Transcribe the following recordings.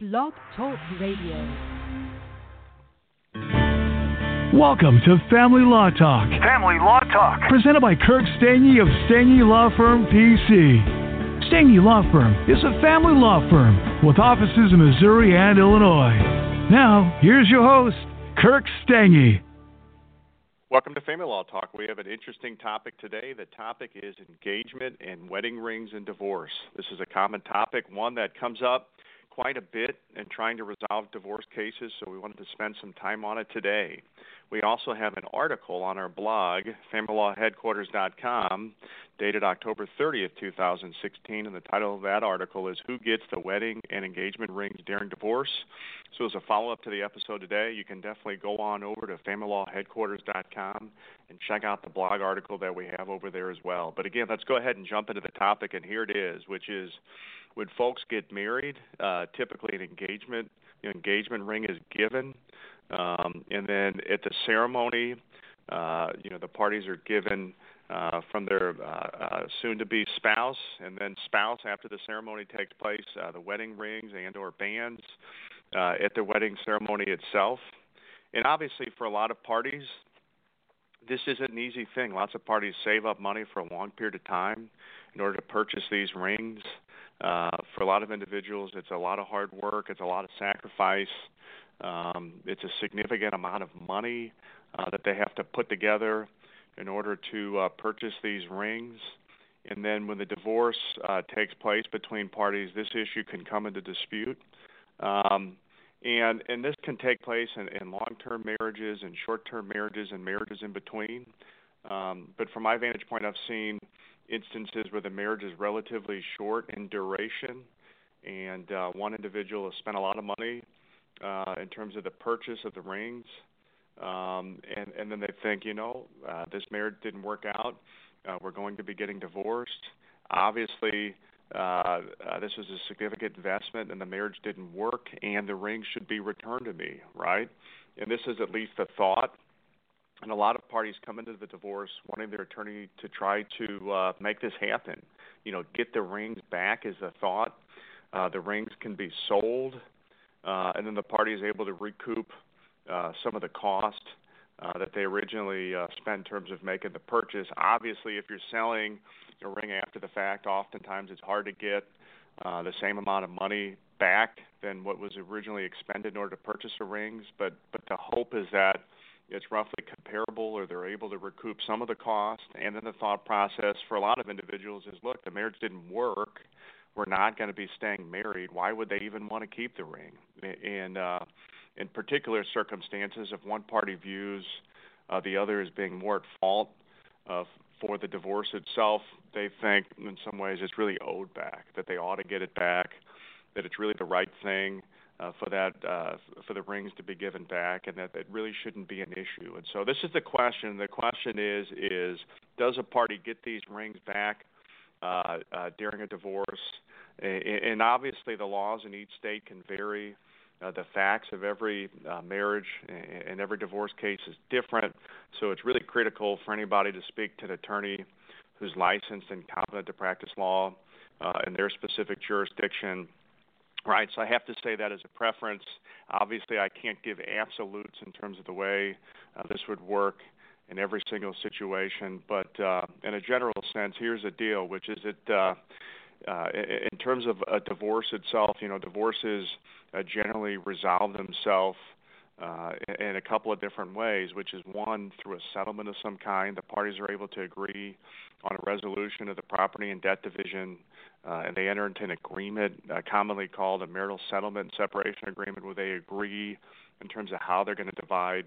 Blog Talk Radio. Welcome to Family Law Talk. Family Law Talk. Presented by Kirk Stange of Stange Law Firm, PC. Stange Law Firm is a family law firm with offices in Missouri and Illinois. Now, here's your host, Kirk Stange. Welcome to Family Law Talk. We have an interesting topic today. The topic is engagement and wedding rings and divorce. This is a common topic, one that comes up quite a bit in trying to resolve divorce cases, so we wanted to spend some time on it today. We also have an article on our blog, familylawheadquarters.com, dated October 30th, 2016, and the title of that article is Who Gets the Wedding and Engagement Rings During Divorce? So as a follow-up to the episode today, you can definitely go on over to familylawheadquarters.com and check out the blog article that we have over there as well. But again, let's go ahead and jump into the topic, and here it is, which is when folks get married, typically an engagement ring is given, and then at the ceremony, the parties are given from their soon-to-be spouse, and then spouse, after the ceremony takes place, the wedding rings and or bands at the wedding ceremony itself. And obviously for a lot of parties, this isn't an easy thing. Lots of parties save up money for a long period of time in order to purchase these rings. For a lot of individuals, it's a lot of hard work. It's a lot of sacrifice. It's a significant amount of money that they have to put together in order to purchase these rings. And then when the divorce takes place between parties, this issue can come into dispute. And this can take place in long-term marriages and short-term marriages and marriages in between. But from my vantage point, I've seen instances where the marriage is relatively short in duration, and one individual has spent a lot of money in terms of the purchase of the rings, and then they think, this marriage didn't work out, we're going to be getting divorced. Obviously, this was a significant investment, and the marriage didn't work, and the rings should be returned to me, right? And this is at least the thought. And a lot of parties come into the divorce wanting their attorney to try to make this happen. Get the rings back is the thought. The rings can be sold, and then the party is able to recoup some of the cost that they originally spent in terms of making the purchase. Obviously, if you're selling a ring after the fact, oftentimes it's hard to get the same amount of money back than what was originally expended in order to purchase the rings. But the hope is that it's roughly comparable, or they're able to recoup some of the cost. And then the thought process for a lot of individuals is, look, the marriage didn't work. We're not going to be staying married. Why would they even want to keep the ring? In particular circumstances, if one party views the other as being more at fault for the divorce itself, they think in some ways it's really owed back, that they ought to get it back, that it's really the right thing for the rings to be given back, and that it really shouldn't be an issue. And so this is the question. The question is does a party get these rings back during a divorce? And obviously the laws in each state can vary. The facts of every marriage and every divorce case is different. So it's really critical for anybody to speak to an attorney who's licensed and competent to practice law in their specific jurisdiction. Right, so I have to say that as a preference. Obviously, I can't give absolutes in terms of the way this would work in every single situation, but in a general sense, here's the deal, which is that in terms of a divorce itself, divorces generally resolve themselves in a couple of different ways, which is one, through a settlement of some kind. The parties are able to agree on a resolution of the property and debt division, and they enter into an agreement, commonly called a marital settlement and separation agreement, where they agree in terms of how they're going to divide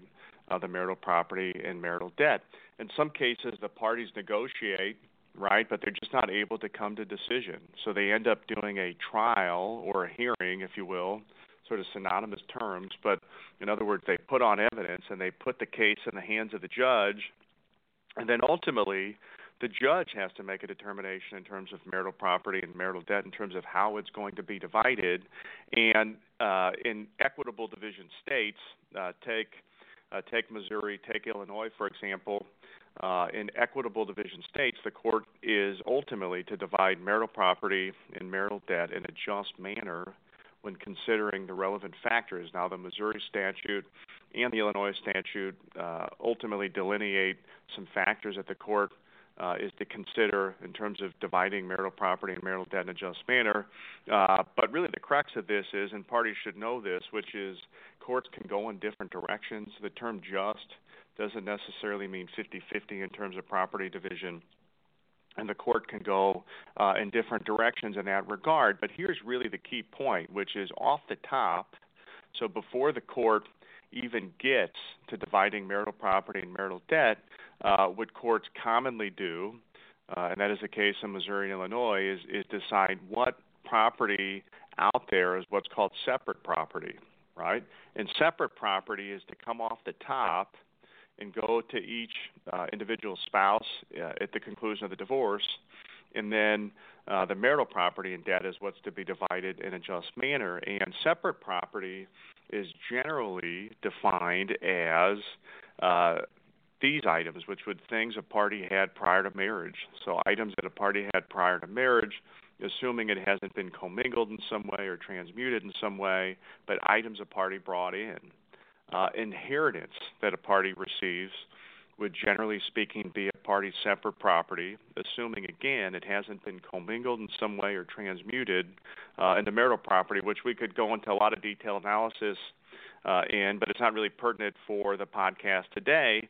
the marital property and marital debt. In some cases, the parties negotiate, right, but they're just not able to come to decision. So they end up doing a trial or a hearing, if you will, sort of synonymous terms, but in other words, they put on evidence and they put the case in the hands of the judge, and then ultimately the judge has to make a determination in terms of marital property and marital debt in terms of how it's going to be divided. And in equitable division states, take Missouri, take Illinois, for example, in equitable division states, the court is ultimately to divide marital property and marital debt in a just manner, when considering the relevant factors. Now, the Missouri statute and the Illinois statute ultimately delineate some factors that the court is to consider in terms of dividing marital property and marital debt in a just manner. But really the crux of this is, and parties should know this, which is courts can go in different directions. The term just doesn't necessarily mean 50-50 in terms of property division. And the court can go in different directions in that regard. But here's really the key point, which is off the top, so before the court even gets to dividing marital property and marital debt, what courts commonly do, and that is the case in Missouri and Illinois, is decide what property out there is what's called separate property, right? And separate property is to come off the top and go to each individual spouse at the conclusion of the divorce, and then the marital property and debt is what's to be divided in a just manner. And separate property is generally defined as these items, which would things a party had prior to marriage. So items that a party had prior to marriage, assuming it hasn't been commingled in some way or transmuted in some way, but items a party brought in. Inheritance that a party receives would, generally speaking, be a party's separate property, assuming, again, it hasn't been commingled in some way or transmuted into marital property, which we could go into a lot of detailed analysis in, but it's not really pertinent for the podcast today.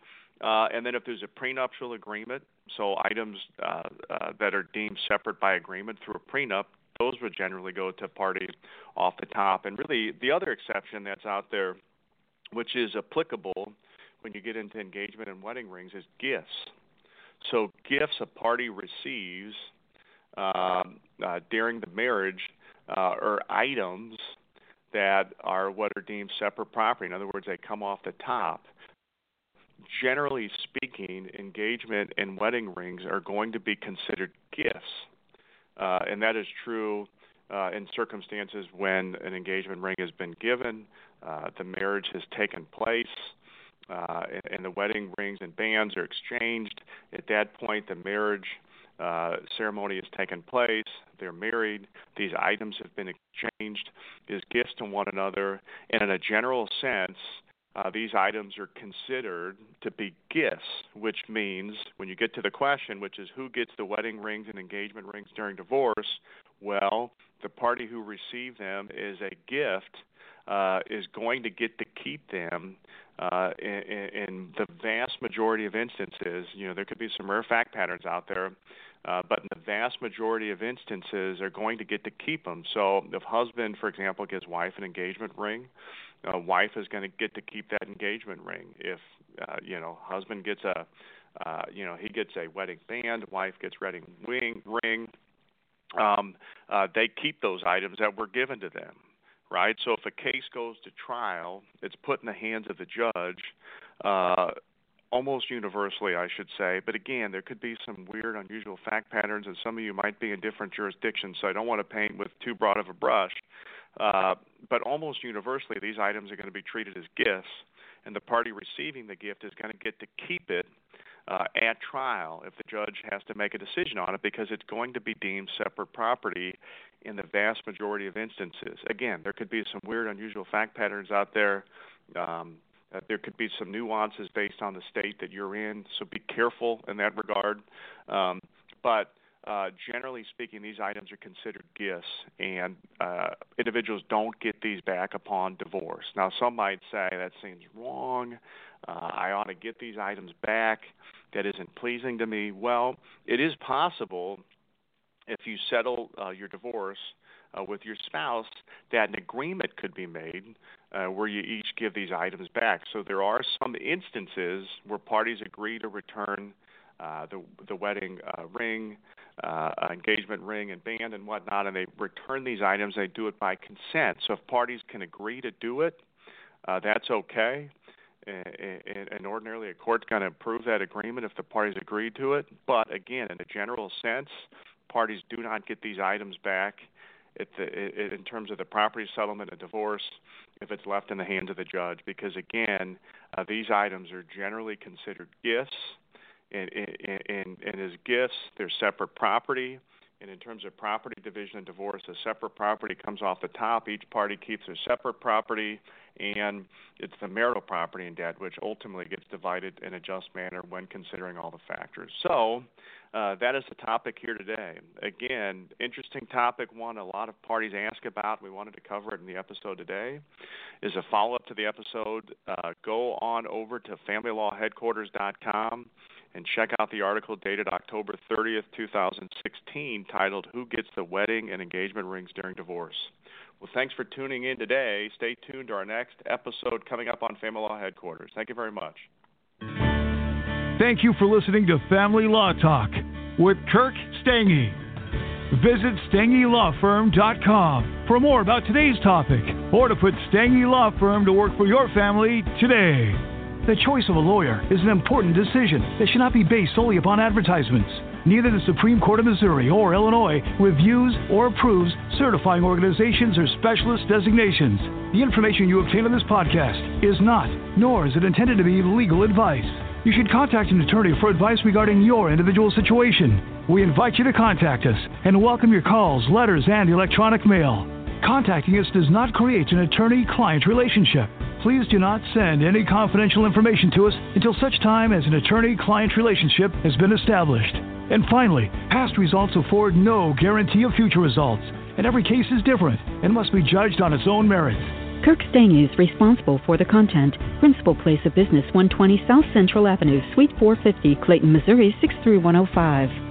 And then if there's a prenuptial agreement, so items that are deemed separate by agreement through a prenup, those would generally go to a party off the top. And really the other exception that's out there, which is applicable when you get into engagement and wedding rings, is gifts. So gifts a party receives during the marriage are items that are what are deemed separate property. In other words, they come off the top. Generally speaking, engagement and wedding rings are going to be considered gifts, and that is true in circumstances when an engagement ring has been given, the marriage has taken place, and the wedding rings and bands are exchanged. At that point, the marriage ceremony has taken place. They're married. These items have been exchanged as gifts to one another. And in a general sense, these items are considered to be gifts, which means when you get to the question, which is who gets the wedding rings and engagement rings during divorce, well, the party who received them as a gift is going to get to keep them in the vast majority of instances. You know, there could be some rare fact patterns out there, but in the vast majority of instances, they're going to get to keep them. So if husband, for example, gives wife an engagement ring, wife is going to get to keep that engagement ring. If, husband gets a wedding band, wife gets wedding ring, they keep those items that were given to them, right? So if a case goes to trial, it's put in the hands of the judge, almost universally, I should say. But again, there could be some weird, unusual fact patterns, and some of you might be in different jurisdictions, so I don't want to paint with too broad of a brush. But almost universally, these items are going to be treated as gifts, and the party receiving the gift is going to get to keep it at trial if the judge has to make a decision on it, because it's going to be deemed separate property in the vast majority of instances. Again, there could be some weird, unusual fact patterns out there. There could be some nuances based on the state that you're in, so be careful in that regard. But generally speaking, these items are considered gifts, and individuals don't get these back upon divorce. Now, some might say that seems wrong. I ought to get these items back. That isn't pleasing to me. Well, it is possible if you settle your divorce with your spouse that an agreement could be made where you each give these items back. So there are some instances where parties agree to return the wedding ring, engagement ring and band and whatnot, and they return these items. They do it by consent. So if parties can agree to do it, that's okay. And ordinarily a court's going to approve that agreement if the parties agree to it. But again, in a general sense, parties do not get these items back in terms of the property settlement and divorce if it's left in the hands of the judge, because again, these items are generally considered gifts. And as gifts, they're separate property, And in terms of property division and divorce, a separate property comes off the top. Each party keeps their separate property, and it's the marital property and debt, which ultimately gets divided in a just manner when considering all the factors. So that is the topic here today. Again, interesting topic, one a lot of parties ask about. We wanted to cover it in the episode today. As a follow-up to the episode, go on over to familylawheadquarters.com. and check out the article dated October 30th, 2016, titled Who Gets the Wedding and Engagement Rings During Divorce? Well, thanks for tuning in today. Stay tuned to our next episode coming up on Family Law Headquarters. Thank you very much. Thank you for listening to Family Law Talk with Kirk Stange. Visit StangeLawFirm.com for more about today's topic or to put Stange Law Firm to work for your family today. The choice of a lawyer is an important decision that should not be based solely upon advertisements. Neither the Supreme Court of Missouri or Illinois reviews or approves certifying organizations or specialist designations. The information you obtain on this podcast is not, nor is it intended to be, legal advice. You should contact an attorney for advice regarding your individual situation. We invite you to contact us and welcome your calls, letters, and electronic mail. Contacting us does not create an attorney-client relationship. Please do not send any confidential information to us until such time as an attorney-client relationship has been established. And finally, past results afford no guarantee of future results, and every case is different and must be judged on its own merits. Kirk Stange is responsible for the content. Principal place of business, 120 South Central Avenue, Suite 450, Clayton, Missouri, 63105.